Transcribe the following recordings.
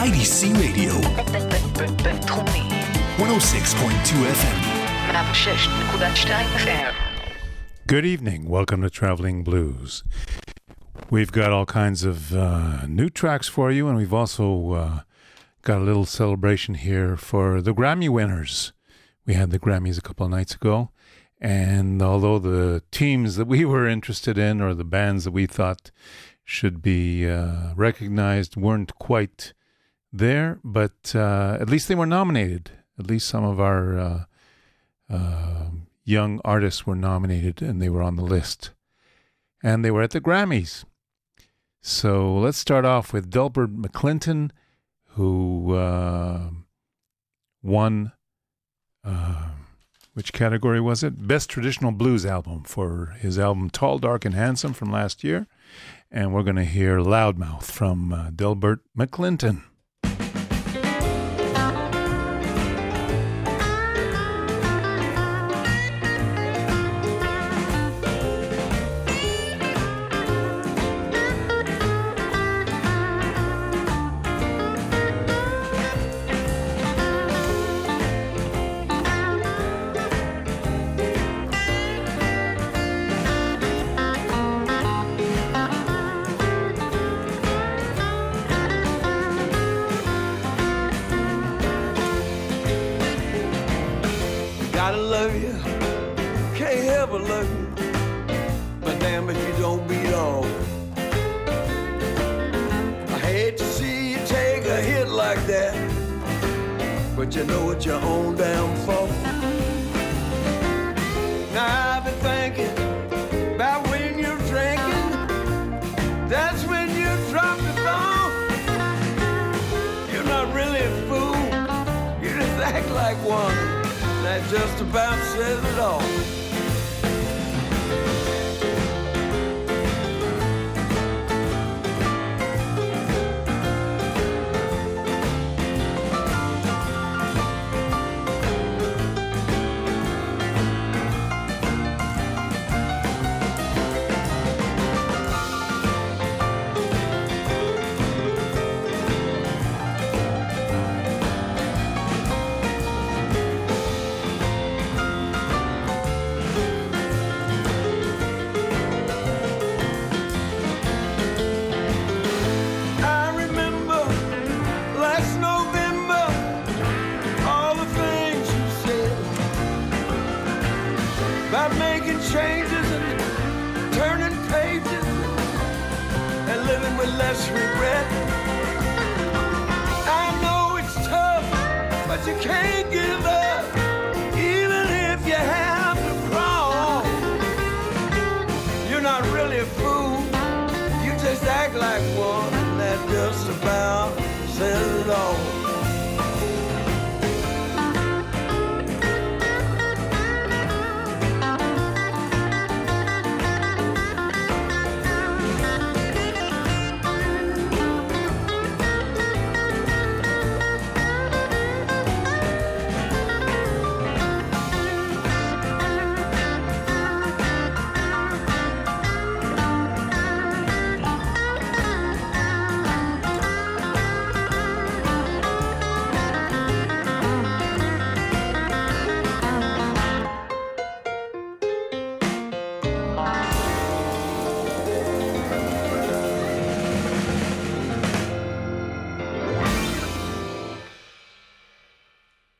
IDC Radio 106.2 FM. Good evening. Welcome to Traveling Blues. We've got all kinds of new tracks for you, and we've also got a little celebration here for the Grammy winners. We had the Grammys a couple of nights ago, and although the teams that we were interested in or the bands that we thought should be recognized weren't quite there, but at least they were nominated. At least some of our young artists were nominated, and they were on the list. And they were at the Grammys. So let's start off with Delbert McClinton, who won, which category was it? Best Traditional Blues Album for his album Tall, Dark and Handsome from last year. And we're going to hear Loudmouth from Delbert McClinton.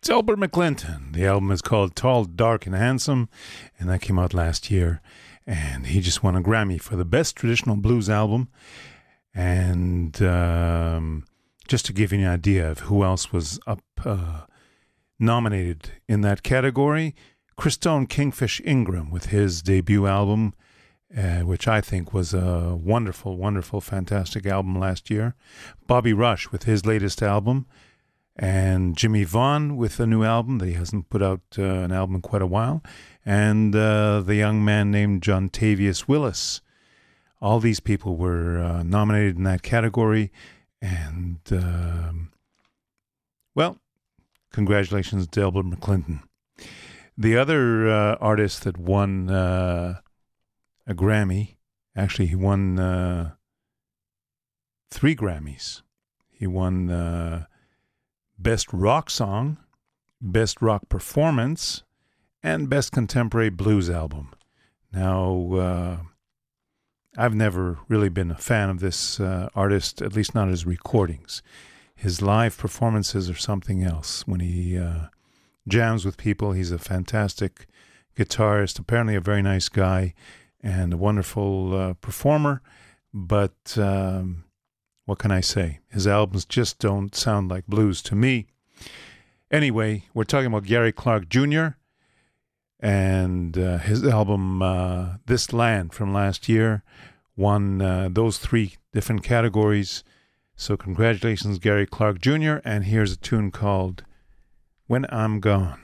Delbert McClinton. The album is called Tall, Dark, and Handsome, and that came out last year. And he just won a Grammy for the Best Traditional Blues Album. And just to give you an idea of who else was up nominated in that category, Christone Kingfish Ingram with his debut album, which I think was a wonderful, wonderful, fantastic album last year. Bobby Rush with his latest album. And Jimmy Vaughn with a new album that he hasn't put out an album in quite a while. And the young man named John Tavius Willis. All these people were nominated in that category. And, well, congratulations, Delbert McClinton. The other artist that won a Grammy, actually he won 3 Grammys. He won the Best Rock Song, Best Rock Performance, and Best Contemporary Blues Album. Now, I've never really been a fan of this artist, at least not his recordings. His live performances are something else. When he jams with people, he's a fantastic guitarist, apparently a very nice guy, and a wonderful performer. But what can I say? His albums just don't sound like blues to me. Anyway, we're talking about Gary Clark Jr. and his album This Land from last year won those three different categories. So congratulations, Gary Clark Jr. And here's a tune called When I'm Gone.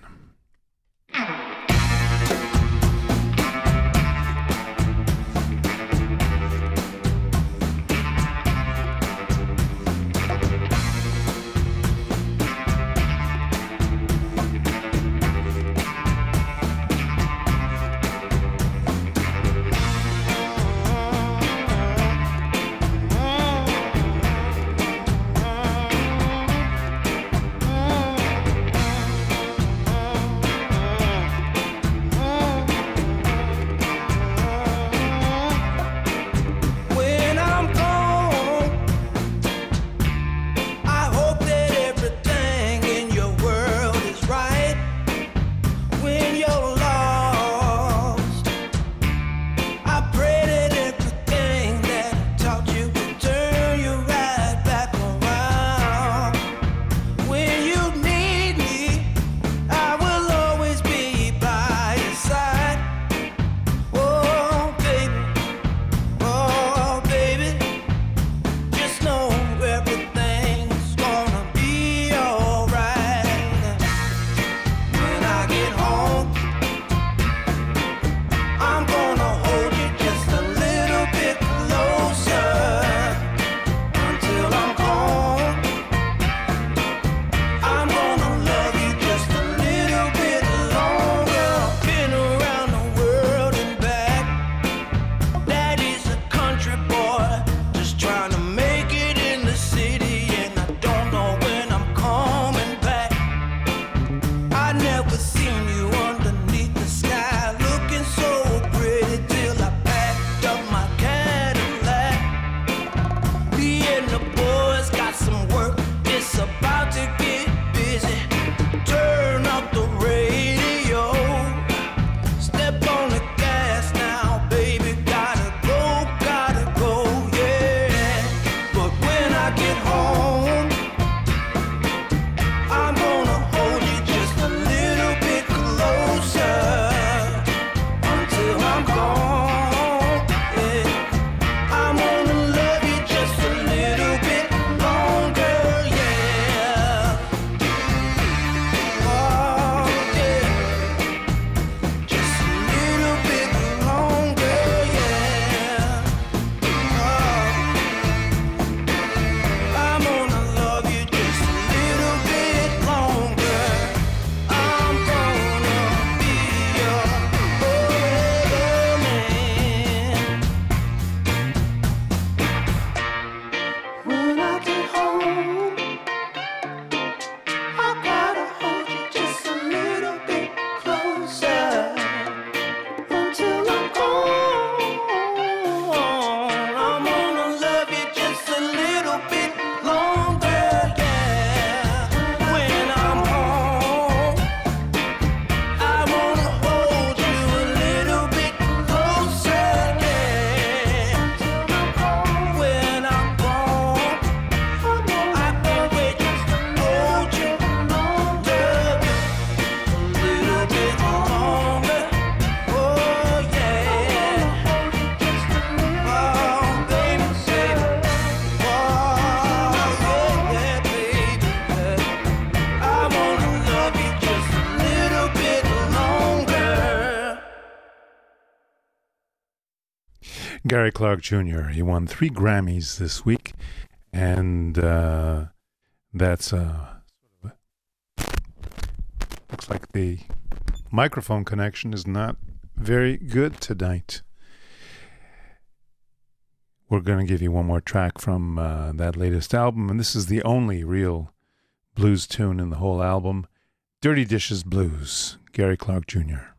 Gary Clark Jr. He won 3 Grammys this week, and that's looks like the microphone connection is not very good tonight. We're going to give you one more track from that latest album, and this is the only real blues tune in the whole album, Dirty Dishes Blues, Gary Clark Jr.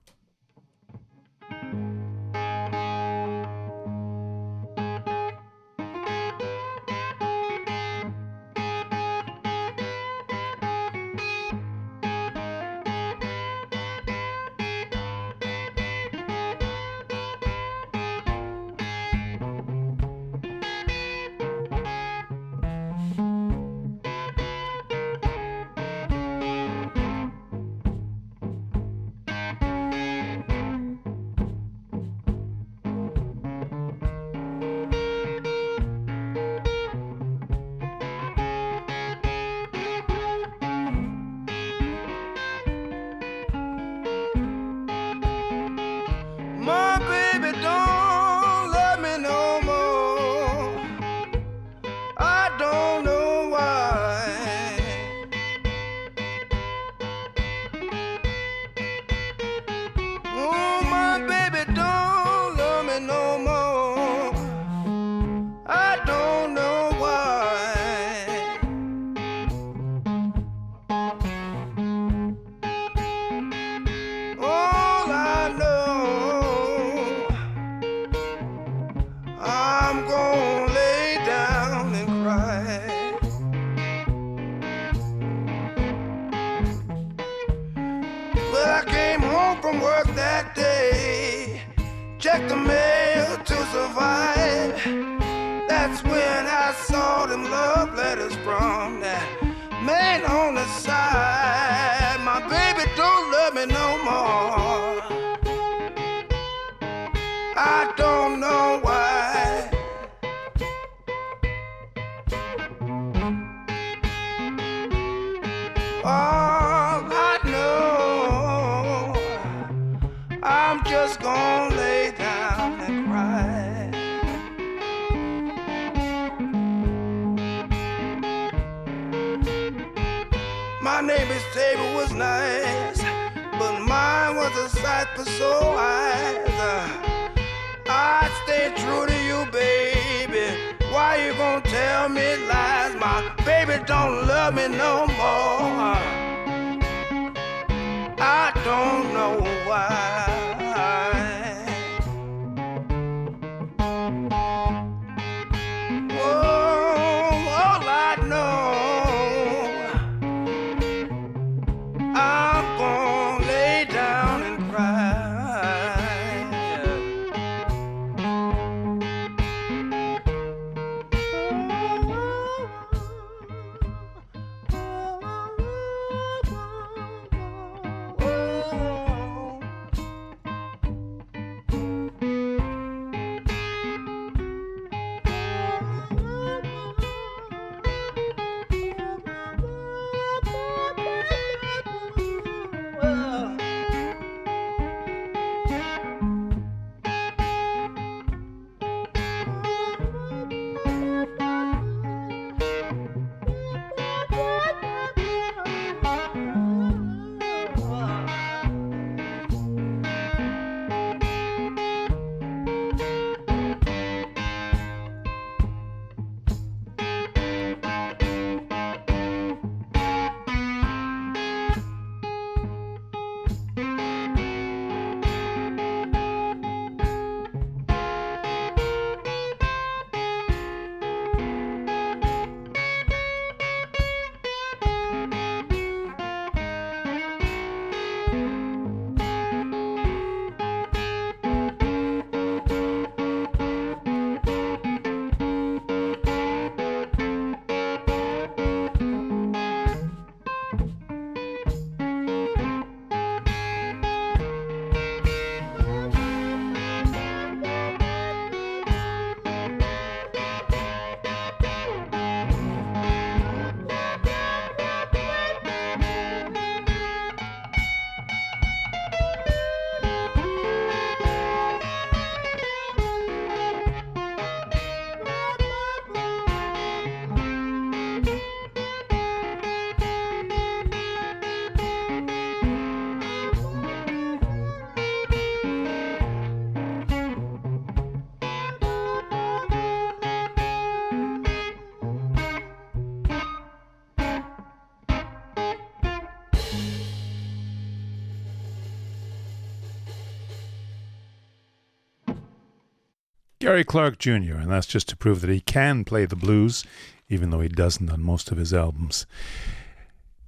Gary Clark Jr., and that's just to prove that he can play the blues, even though he doesn't on most of his albums.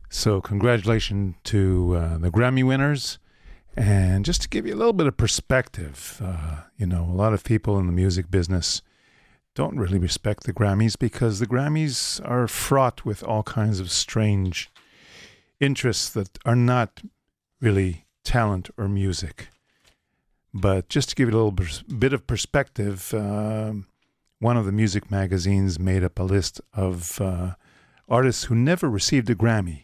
So congratulations to the Grammy winners. And just to give you a little bit of perspective, you know, a lot of people in the music business don't really respect the Grammys because the Grammys are fraught with all kinds of strange interests that are not really talent or music. But just to give you a little bit of perspective, one of the music magazines made up a list of artists who never received a Grammy.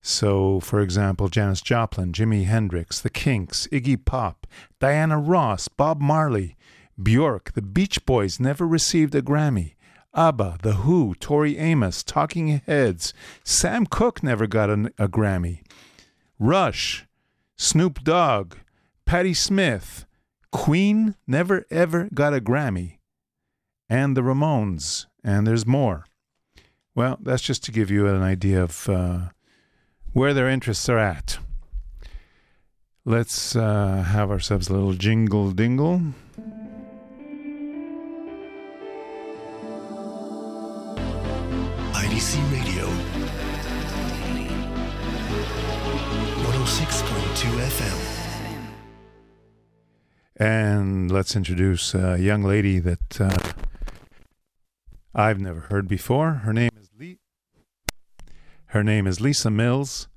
So, for example, Janis Joplin, Jimi Hendrix, The Kinks, Iggy Pop, Diana Ross, Bob Marley, Bjork, The Beach Boys never received a Grammy. ABBA, The Who, Tori Amos, Talking Heads, Sam Cooke never got a Grammy. Rush, Snoop Dogg, Patti Smith, Queen never ever got a Grammy. And the Ramones, and there's more. Well, that's just to give you an idea of where their interests are at. Let's have ourselves a little jingle dingle. IDC Radio 106.2 FM. And let's introduce a young lady that I've never heard before. Her name is Lisa Mills,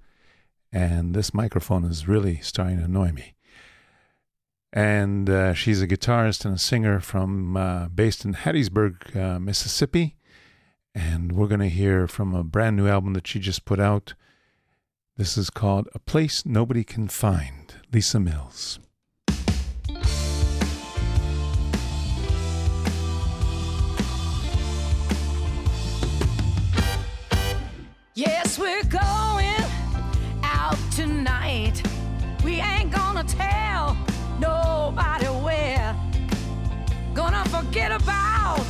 and this microphone is really starting to annoy me. And she's a guitarist and a singer from based in Hattiesburg, Mississippi. And we're going to hear from a brand new album that she just put out. This is called A Place Nobody Can Find, Lisa Mills. Yes, we're going out tonight. We ain't gonna tell nobody where. Gonna forget about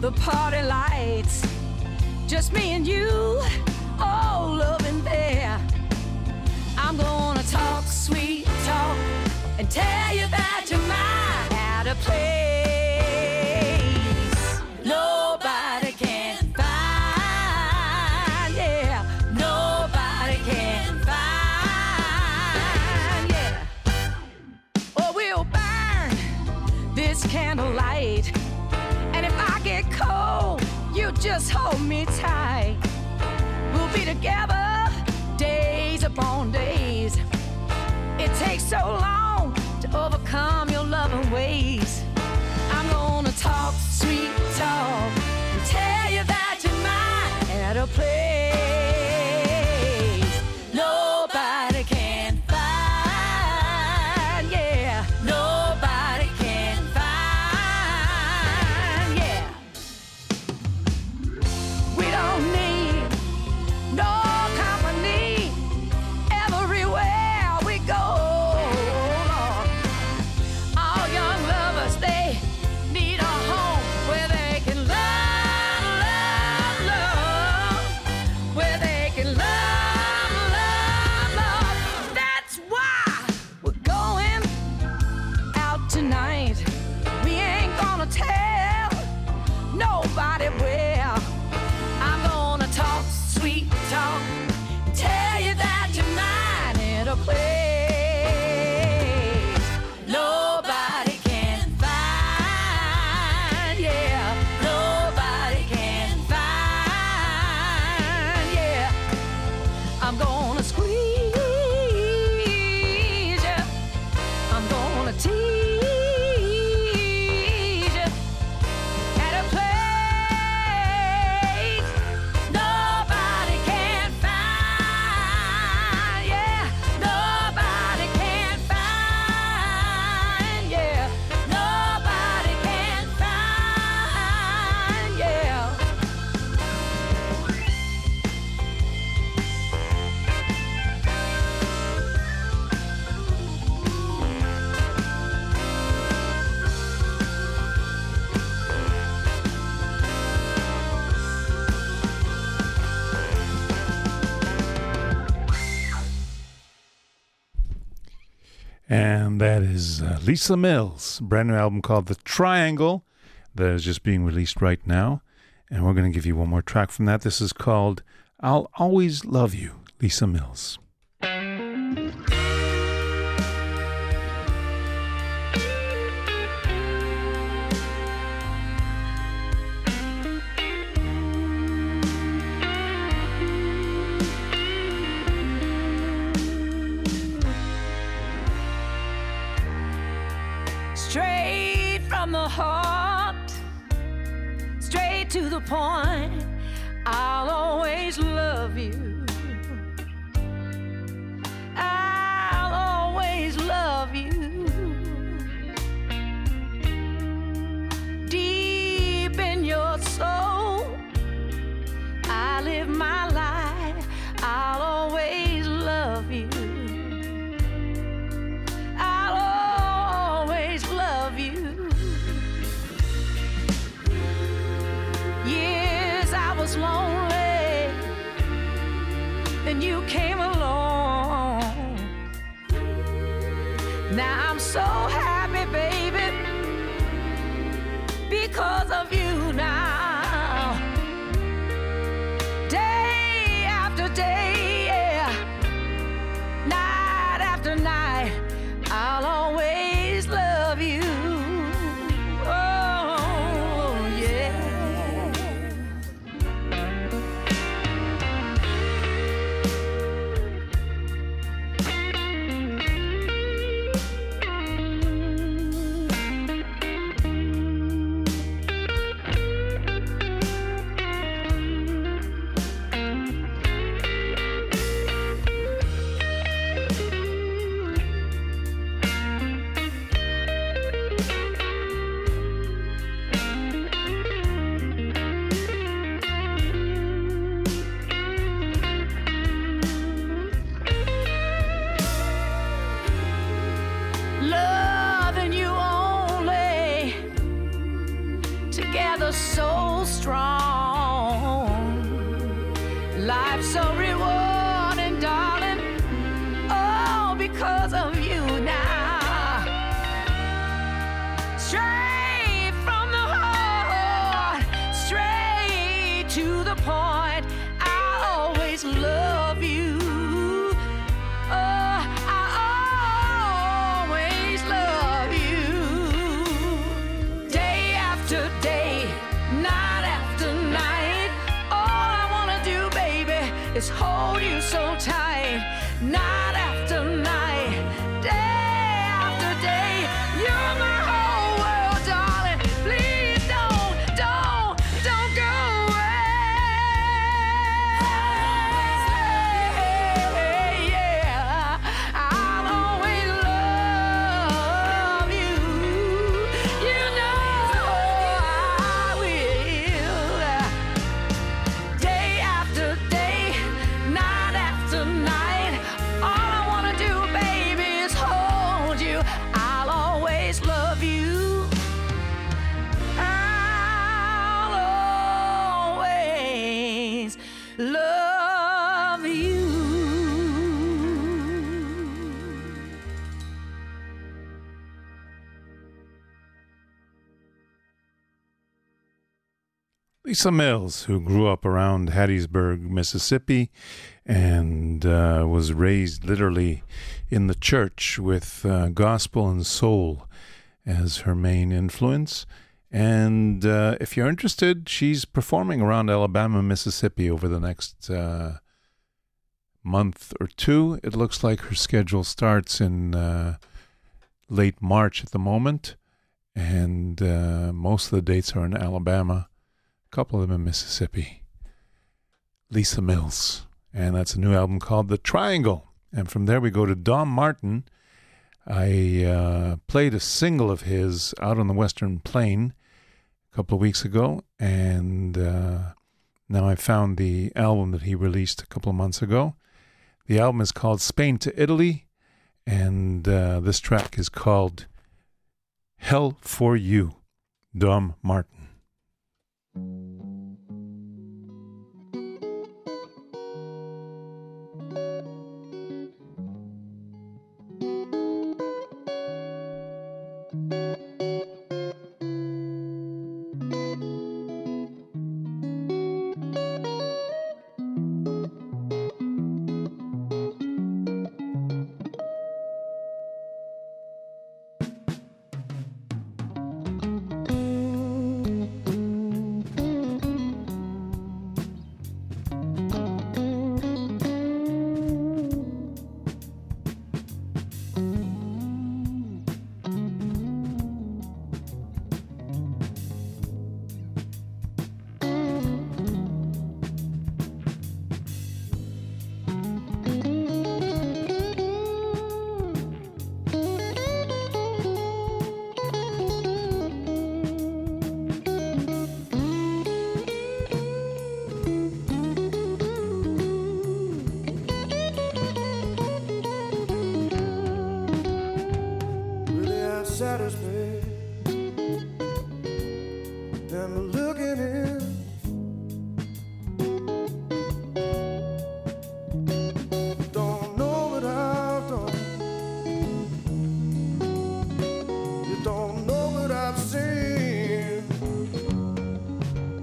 the party lights. Just me and you, oh, loving there. I'm gonna talk sweet talk and tell you that you're mine at a place. Nobody can find, yeah. Nobody can find, yeah. Oh, we'll burn this candlelight. Cold, you just hold me tight. We'll be together days upon days. It takes so long to overcome your loving ways. I'm gonna talk sweet talk and tell you that you're mine at a place nobody can find, yeah. Nobody can find. Everywhere we go, Lord. All young lovers And that is Lisa Mills, brand new album called The Triangle that is just being released right now. And we're going to give you one more track from that. This is called I'll Always Love You, Lisa Mills. Straight from the heart, straight to the point, I'll always love you. I'll always love you. Deep in your soul, I live my life, I'll always love you. Lonely, then you came along. Now I'm so happy, baby, because of you now. Day after day, yeah, night after night, I'll always love you. Lisa Mills, who grew up around Hattiesburg, Mississippi, and was raised literally in the church with gospel and soul as her main influence. And if you're interested, she's performing around Alabama, Mississippi over the next month or two. It looks like her schedule starts in late March at the moment, and most of the dates are in Alabama. Couple of them in Mississippi. Lisa Mills, and that's a new album called The Triangle. And from there we go to Dom Martin. I played a single of his out on the Western Plain a couple of weeks ago, and now I found the album that he released a couple of months ago. The album is called Spain to Italy, and this track is called Hell for You, Dom Martin. them looking in. Don't know what I've done. You don't know what I've seen.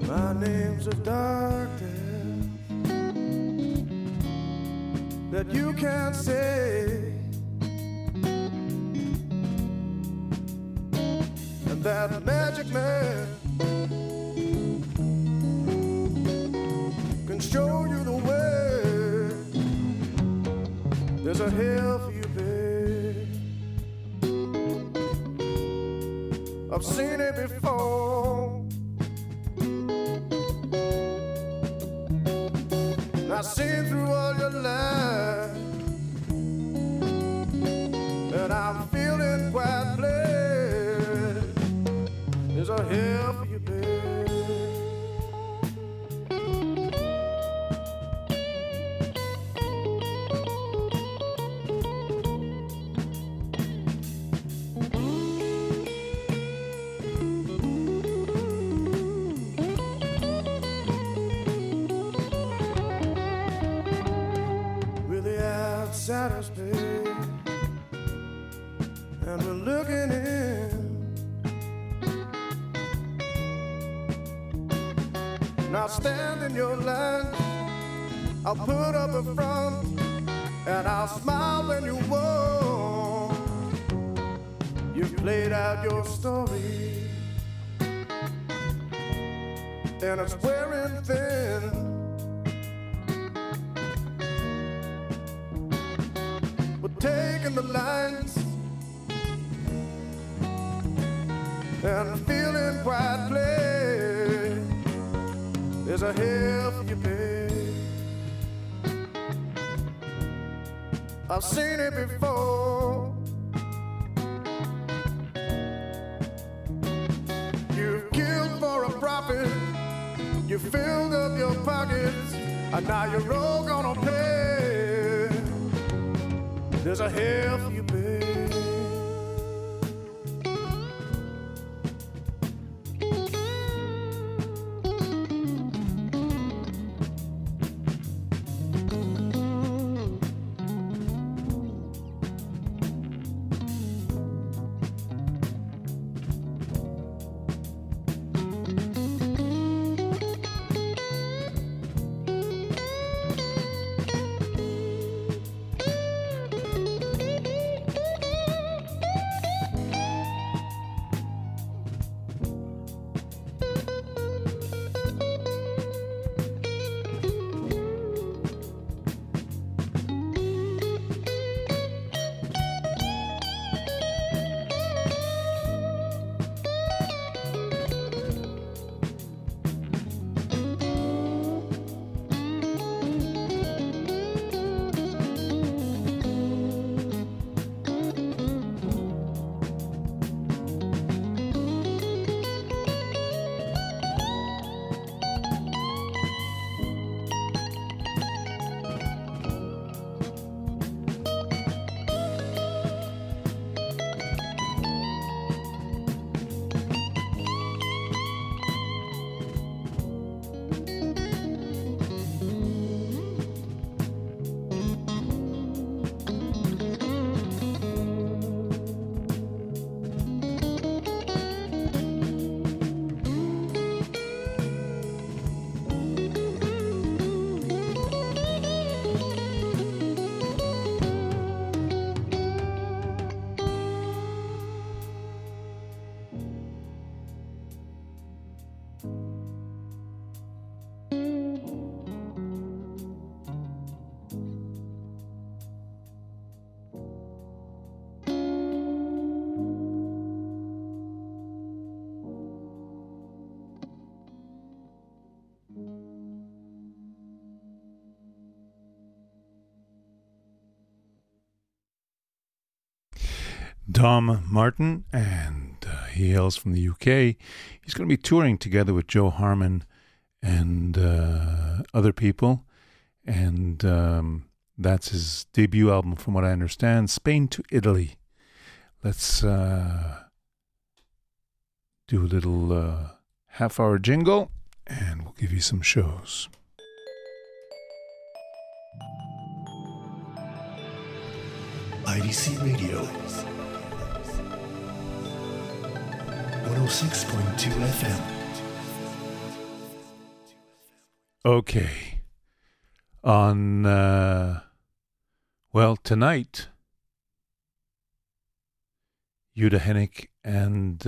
My name's a darkness that you can't say. And that magic man can show you the way. There's a hell for you, babe. I've seen it before. And I've seen through all your lies. And I'm feeling quite blessed. There's a hell for you, babe. We're the outsiders, babe, and we're looking in. I'll stand in your line, I'll put up a front, and I'll smile when you walk. You've played out your story, and it's wearing thin. We're taking the lines, and feeling quite blessed. There's a hell for you, babe. I've seen it before. You've killed for a profit. You filled up your pockets. And now you're all gonna pay. There's a hell for you, babe. Dom Martin, and he hails from the UK. He's going to be touring together with Joe Harmon and other people. And that's his debut album, from what I understand, Spain to Italy. Let's do a little half-hour jingle, and we'll give you some shows. IDC Radio, 106.2 FM. Okay. On, well, tonight, Yuda Hennick and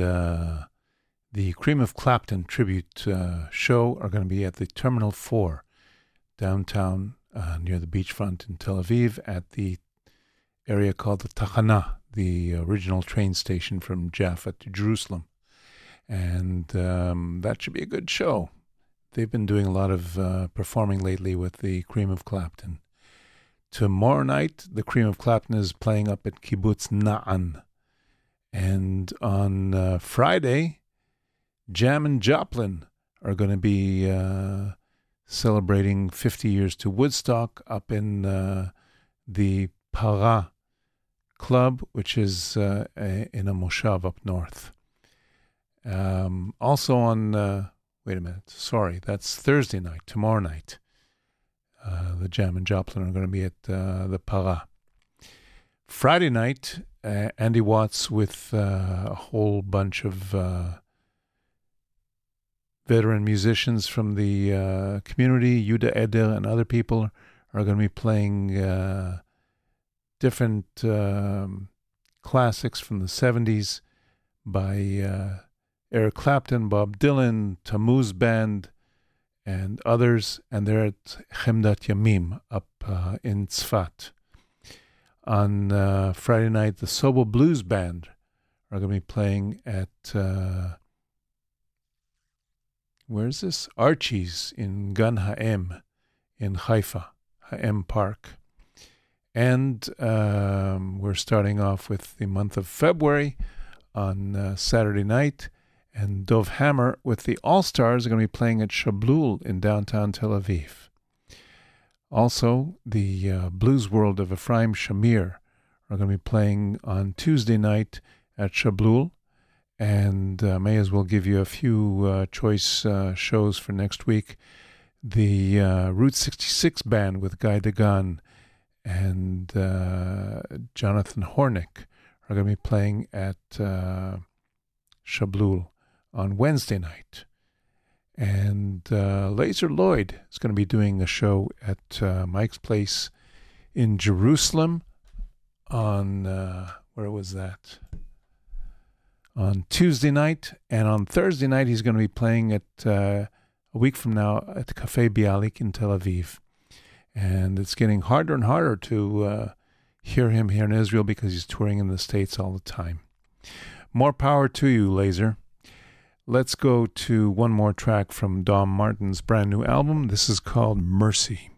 the Cream of Clapton tribute show are going to be at the Terminal 4 downtown near the beachfront in Tel Aviv at the area called the Tachana, the original train station from Jaffa to Jerusalem. And that should be a good show. They've been doing a lot of performing lately with the Cream of Clapton. Tomorrow night, the Cream of Clapton is playing up at Kibbutz Na'an. And on Friday, Jam and Joplin are going to be celebrating 50 years to Woodstock up in the Para Club, which is in a moshav up north. Also on... wait a minute. Sorry, that's Thursday night, tomorrow night. The Jam and Joplin are going to be at the Para. Friday night, Andy Watts with a whole bunch of veteran musicians from the community, Yuda Eder and other people, are going to be playing different classics from the 70s by... Eric Clapton, Bob Dylan, Tammuz Band, and others, and they're at Chemdat Yamim up in Tzfat. On Friday night, the Sobo Blues Band are going to be playing at, where is this? Archie's in Gan Ha'em in Haifa, Ha'em Park. And we're starting off with the month of February on Saturday night. And Dov Hammer with the All-Stars are going to be playing at Shablul in downtown Tel Aviv. Also, the Blues World of Ephraim Shamir are going to be playing on Tuesday night at Shablul. And may as well give you a few choice shows for next week. The Route 66 Band with Guy Dagan and Jonathan Hornick are going to be playing at Shablul on Wednesday night. And Laser Lloyd is going to be doing a show at Mike's Place in Jerusalem on, where was that? On Tuesday night. And on Thursday night, he's going to be playing at, a week from now, at Cafe Bialik in Tel Aviv. And it's getting harder and harder to hear him here in Israel because he's touring in the States all the time. More power to you, Laser. Let's go to one more track from Dom Martin's brand new album. This is called Mercy.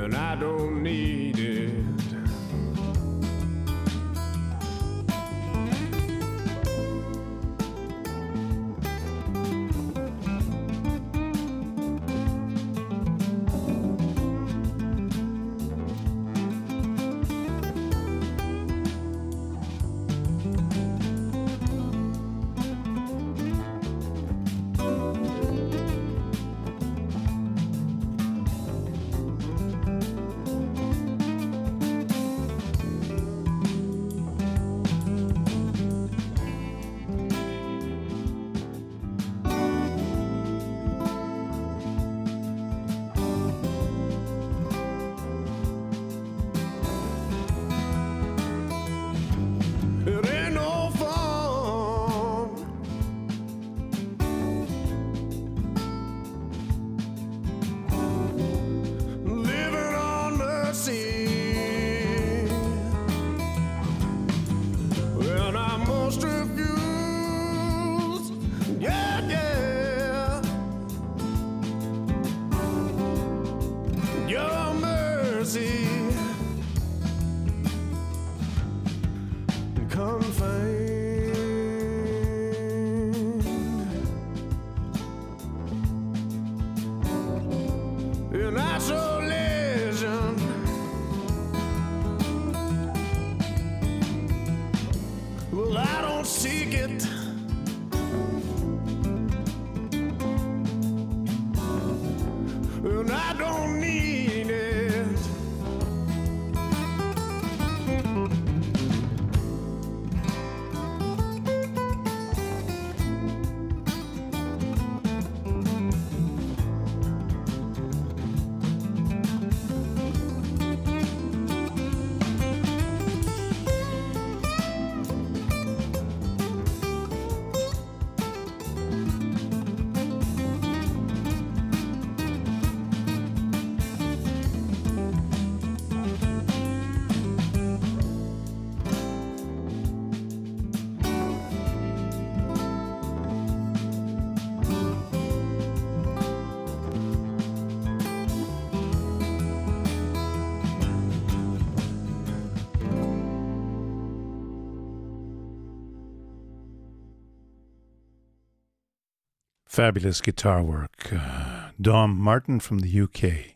when I don't need it. Fabulous guitar work. Dom Martin from the UK.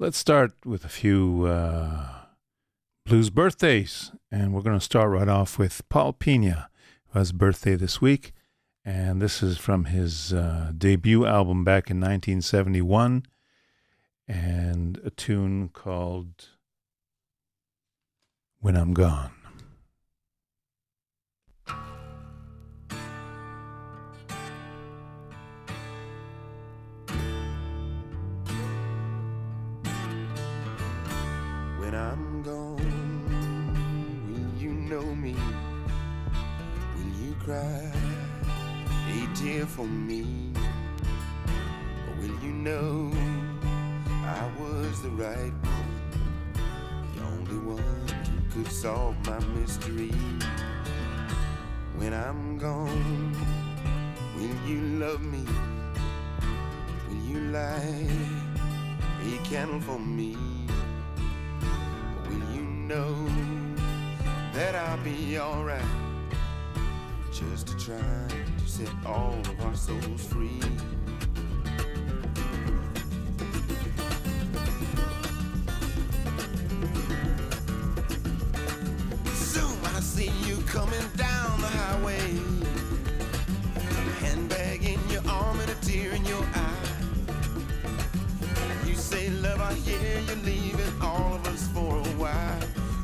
Let's start with a few blues birthdays. And we're going to start right off with Paul Pena, who has a birthday this week. And this is from his debut album back in 1971. And a tune called When I'm Gone. When I'm gone, will you know me? Will you cry a tear for me? Or will you know I was the right one, the only one who could solve my mystery? When I'm gone, will you love me? Will you light a candle for me? Know that I'll be alright, just to try to set all of our souls free. Soon I see you coming down the highway, handbag in your arm and a tear in your eye. You say, love, I hear you leaving all of us for a while.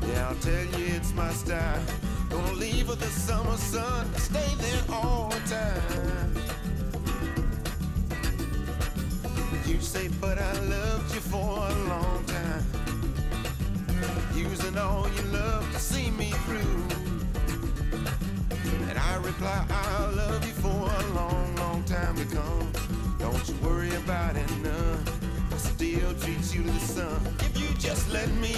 Yeah, I'll tell you it's my style. Gonna leave with the summer sun, stay there all the time. You say, but I loved you for a long time, using all your love to see me through. And I reply, I'll love you for a long, long time to come. Don't you worry about it none, I still treat you to the sun, if you just let me.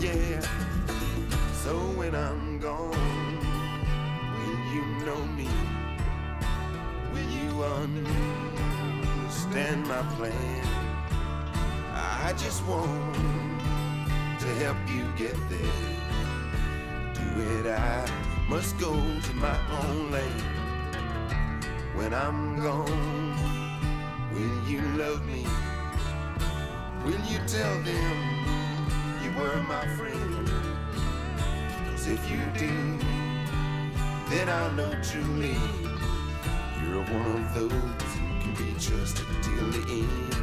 Yeah, so when I'm gone, will you know me? Will you understand my plan? I just want to help you get there. Do it, I must go to my own lane. When I'm gone, will you love me? Will you tell them you were my friend? 'Cause if you do, then I'll know truly you're one of those who can be trusted till the end.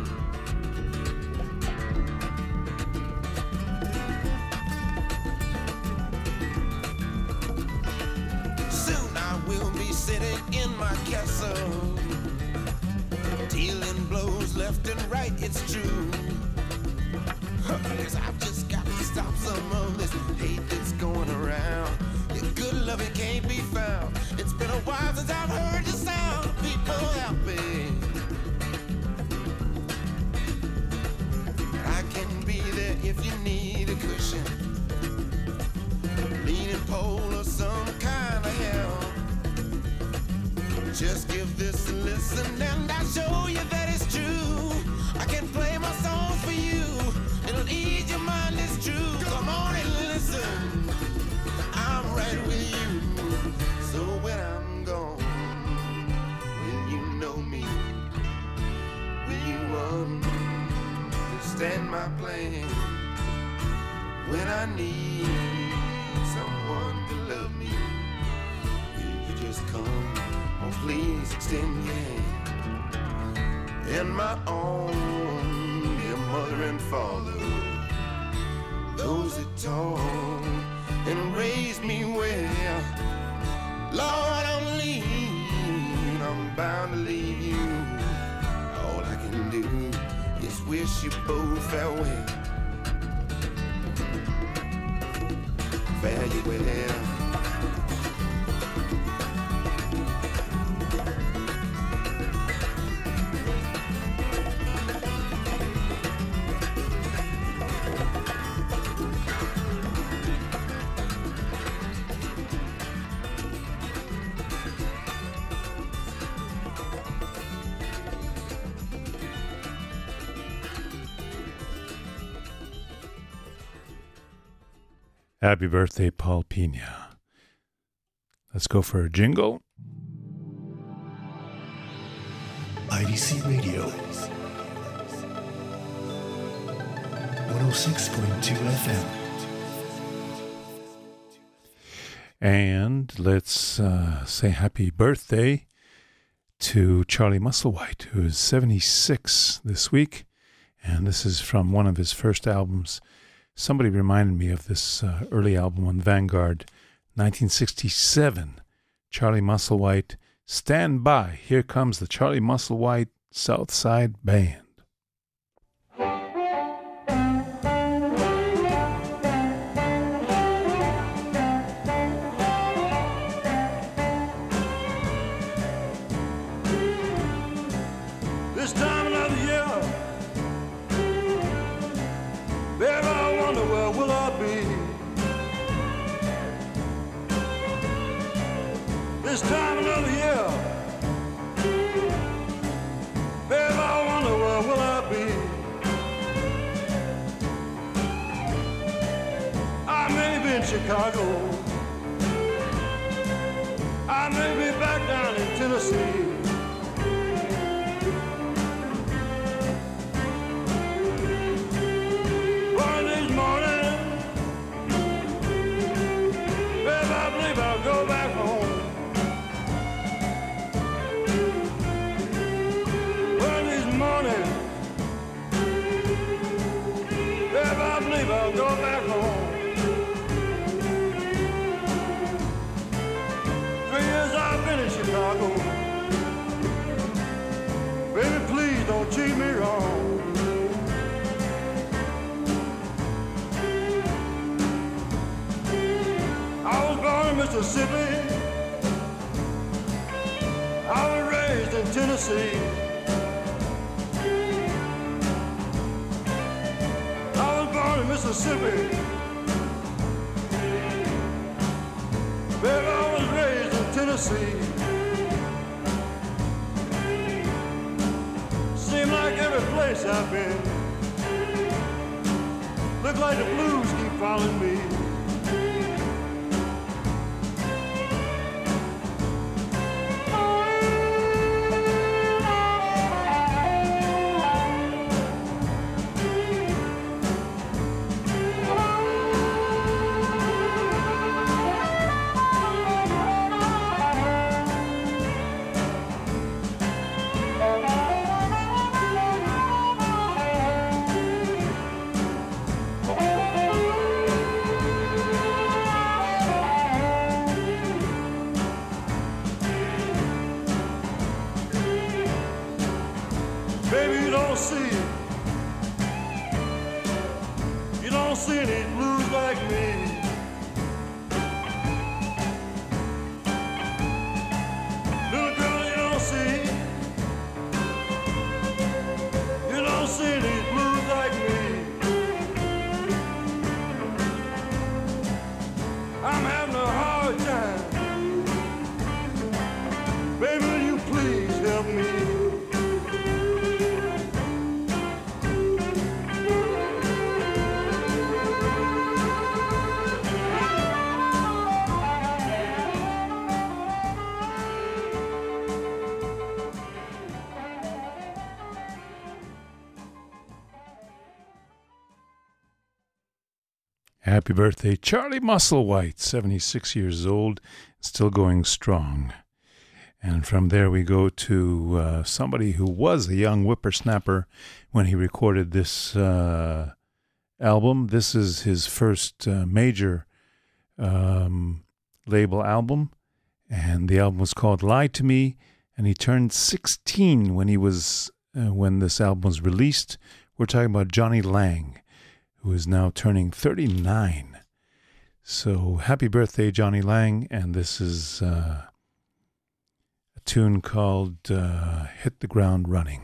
Soon I will be sitting in my castle, dealing blows left and right, it's true. I've just got to stop some of this hate that's going around. If good loving can't be found, it's been a while since I've heard the sound of people help me. I can be there if you need a cushion, leaning pole or some kind of help. Just give this a listen and I'll show you that it's true. I can play my songs for you. It'll ease your mind, it's true. Come on and listen, I'm right with you. So when I'm gone, will you know me? Will you understand my plan? When I need someone to love me, will you just come? Oh please extend your hand. In my arms, mother and father, those that taught and raised me well. Lord, I'm leaving, I'm bound to leave you. All I can do is wish you both farewell. Farewell. Happy birthday, Paul Pena. Let's go for a jingle. IDC Radio 106.2 FM. And let's say happy birthday to Charlie Musselwhite, who is 76 this week. And this is from one of his first albums. Somebody reminded me of this early album on Vanguard, 1967. Charlie Musselwhite, Stand By. Here comes the Charlie Musselwhite Southside Band. This time another year, babe, I wonder where will I be? I may be in Chicago, I may be back down in Tennessee. One this morning, babe, I believe I'll go back home. I'll go back home. 3 years I've been in Chicago. Baby, please don't treat me wrong. I was born in Mississippi. I was raised in Tennessee. Mississippi, baby, I was raised in Tennessee. Seems like every place I've been, Just like the blues keep following me. Happy birthday, Charlie Musselwhite, 76 years old, still going strong. And from there we go to somebody who was a young whippersnapper when he recorded this album. This is his first major label album, and the album was called Lie to Me, and he turned 16 when this album was released. We're talking about Jonny Lang, who is now turning 39. So happy birthday, Jonny Lang. And this is a tune called Hit the Ground Running.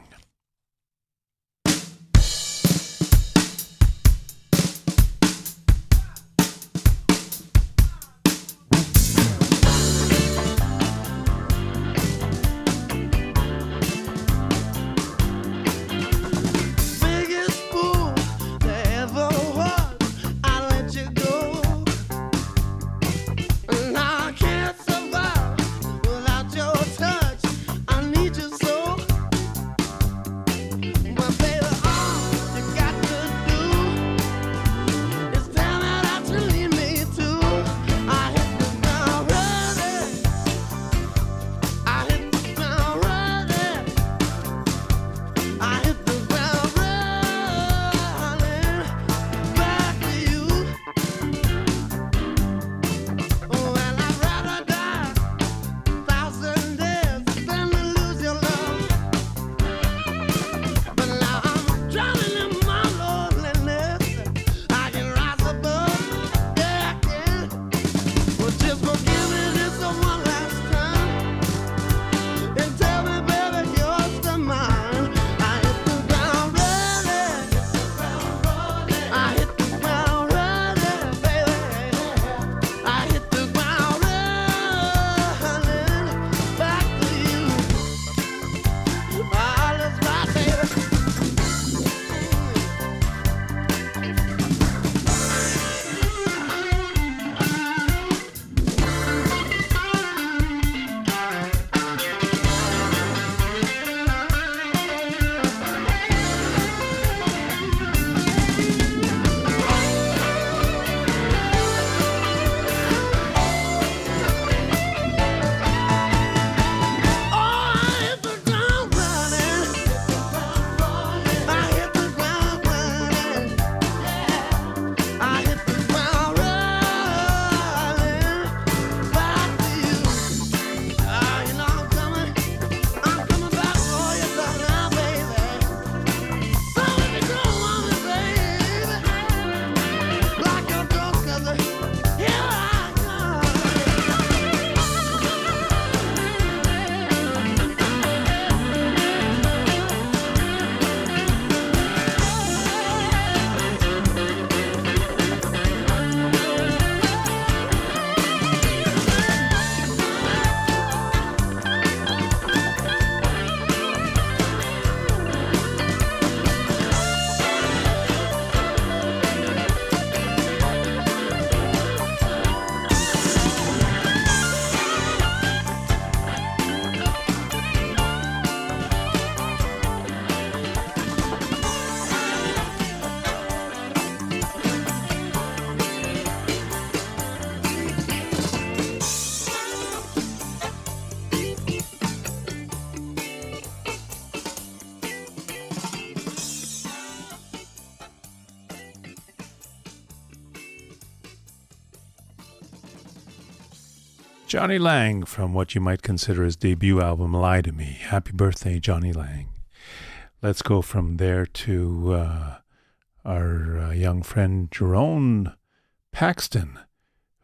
Jonny Lang from what you might consider his debut album, Lie to Me. Happy birthday, Jonny Lang. Let's go from there to our young friend Jerome Paxton,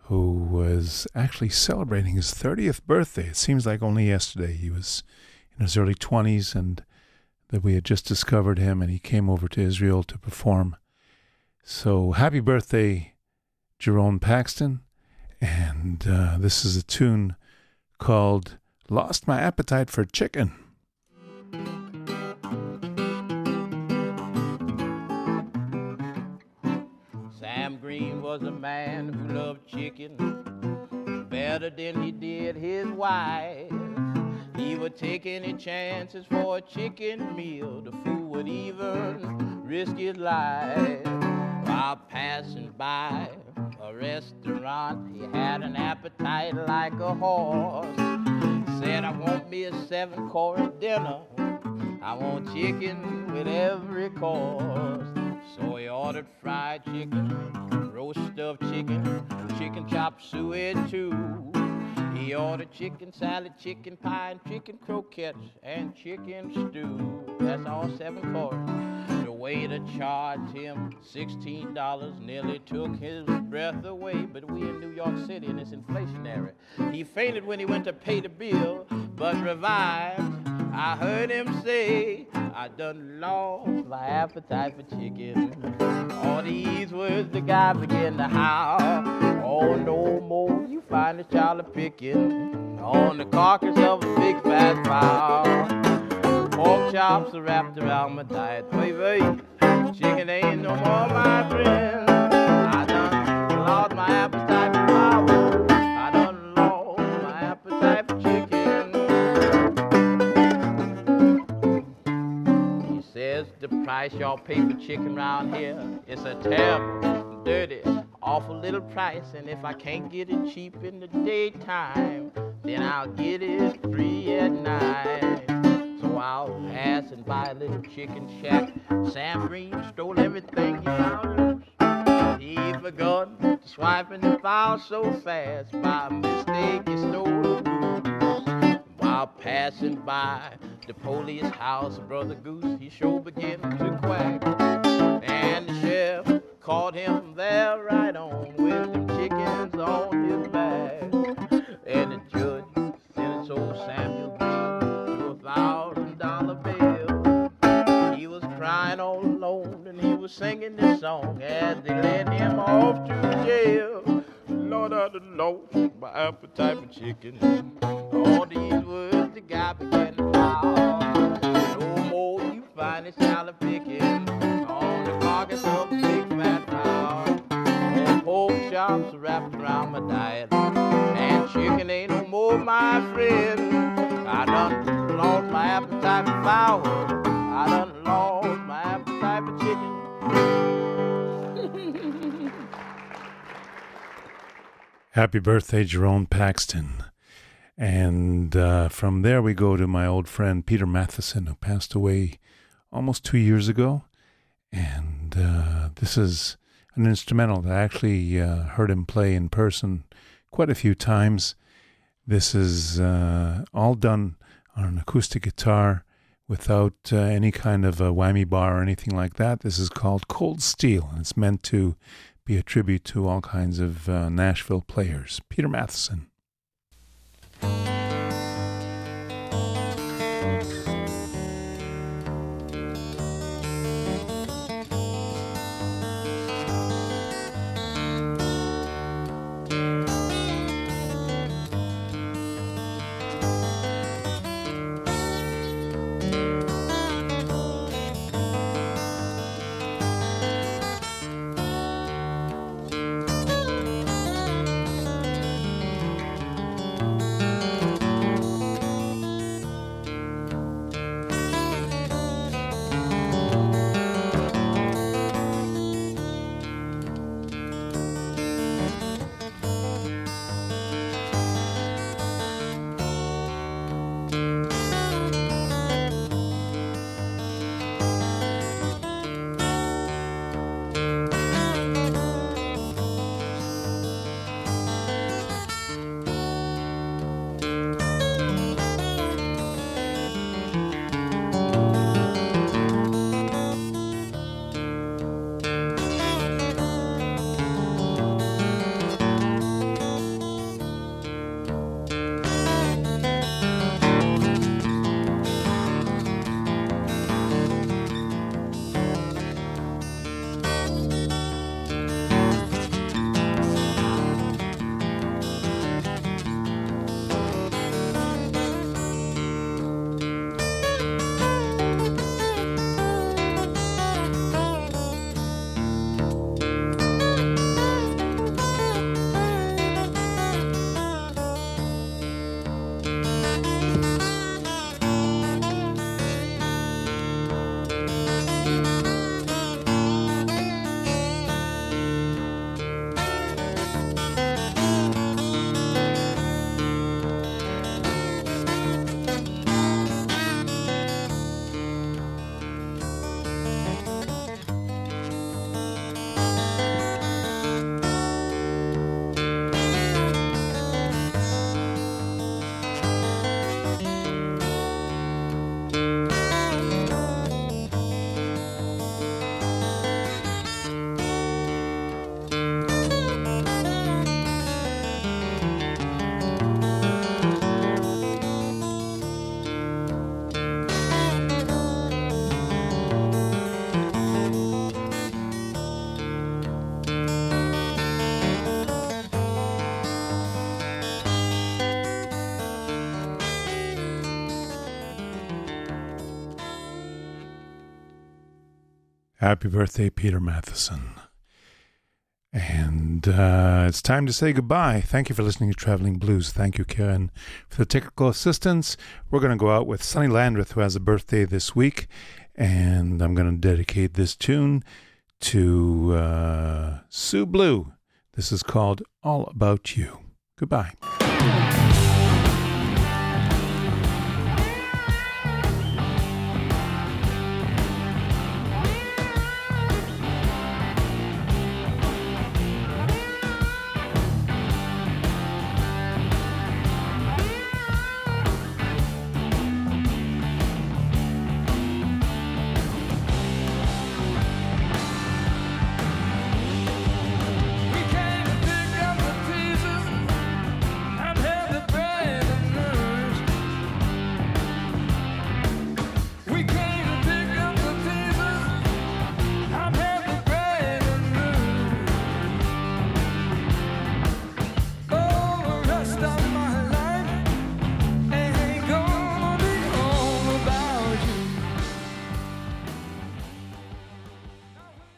who was actually celebrating his 30th birthday. It seems like only yesterday. He was in his early 20s, and that we had just discovered him, and he came over to Israel to perform. So happy birthday, Jerome Paxton. And this is a tune called Lost My Appetite for Chicken. Sam Green was a man who loved chicken better than he did his wife. He would take any chances for a chicken meal. The fool would even risk his life. While passing by a restaurant, he had an appetite like a horse. Said, I want me a 7-course dinner. I want chicken with every course. So he ordered fried chicken, roast stuffed chicken, chicken chop suey too. He ordered chicken salad, chicken pie, and chicken croquettes, and chicken stew. That's all 7 courses. The waiter charged him $16, nearly took his breath away, but we in New York City and it's inflationary. He fainted when he went to pay the bill, but revived. I heard him say, I done lost my appetite for chicken. All these words, the guy began to howl. Oh, no more, you find a child a-picking on the carcass of a big fat fowl. Pork chops are wrapped around my diet. Baby, chicken ain't no more my friend. I done lost my appetite for flour. I done lost my appetite for chicken. The price y'all pay for chicken round here, it's a terrible, dirty, awful little price. And if I can't get it cheap in the daytime, then I'll get it free at night. So I'll pass and buy a little chicken shack. Sam Green stole everything he found. He forgot to swipe in the file so fast. By mistake, he stole the goose. While passing by the police house, Brother Goose, he sure began to quack. And the sheriff caught him there right on with them chickens on his back. And the judge sentenced old Samuel Green to $1,000 bail. He was crying all alone and he was singing this song as they led him off to jail. Lord, I done lost my appetite for chicken. All these words the guy began to howl. No more you find this salad picking on the carcass of a big fat fowl. And pork chops wrapped around my diet. And chicken ain't no more my friend. I done lost my appetite for flour. I done lost my appetite for chicken. Happy birthday, Jerome Paxton. And from there we go to my old friend Peter Matheson, who passed away almost 2 years ago. And this is an instrumental that I actually heard him play in person quite a few times. This is all done on an acoustic guitar without any kind of a whammy bar or anything like that. This is called Cold Steel, and it's meant to be a tribute to all kinds of Nashville players. Peter Matheson. Happy birthday, Peter Matheson. And it's time to say goodbye. Thank you for listening to Traveling Blues. Thank you, Karen, for the technical assistance. We're going to go out with Sonny Landreth, who has a birthday this week. And I'm going to dedicate this tune to Sue Blue. This is called All About You. Goodbye.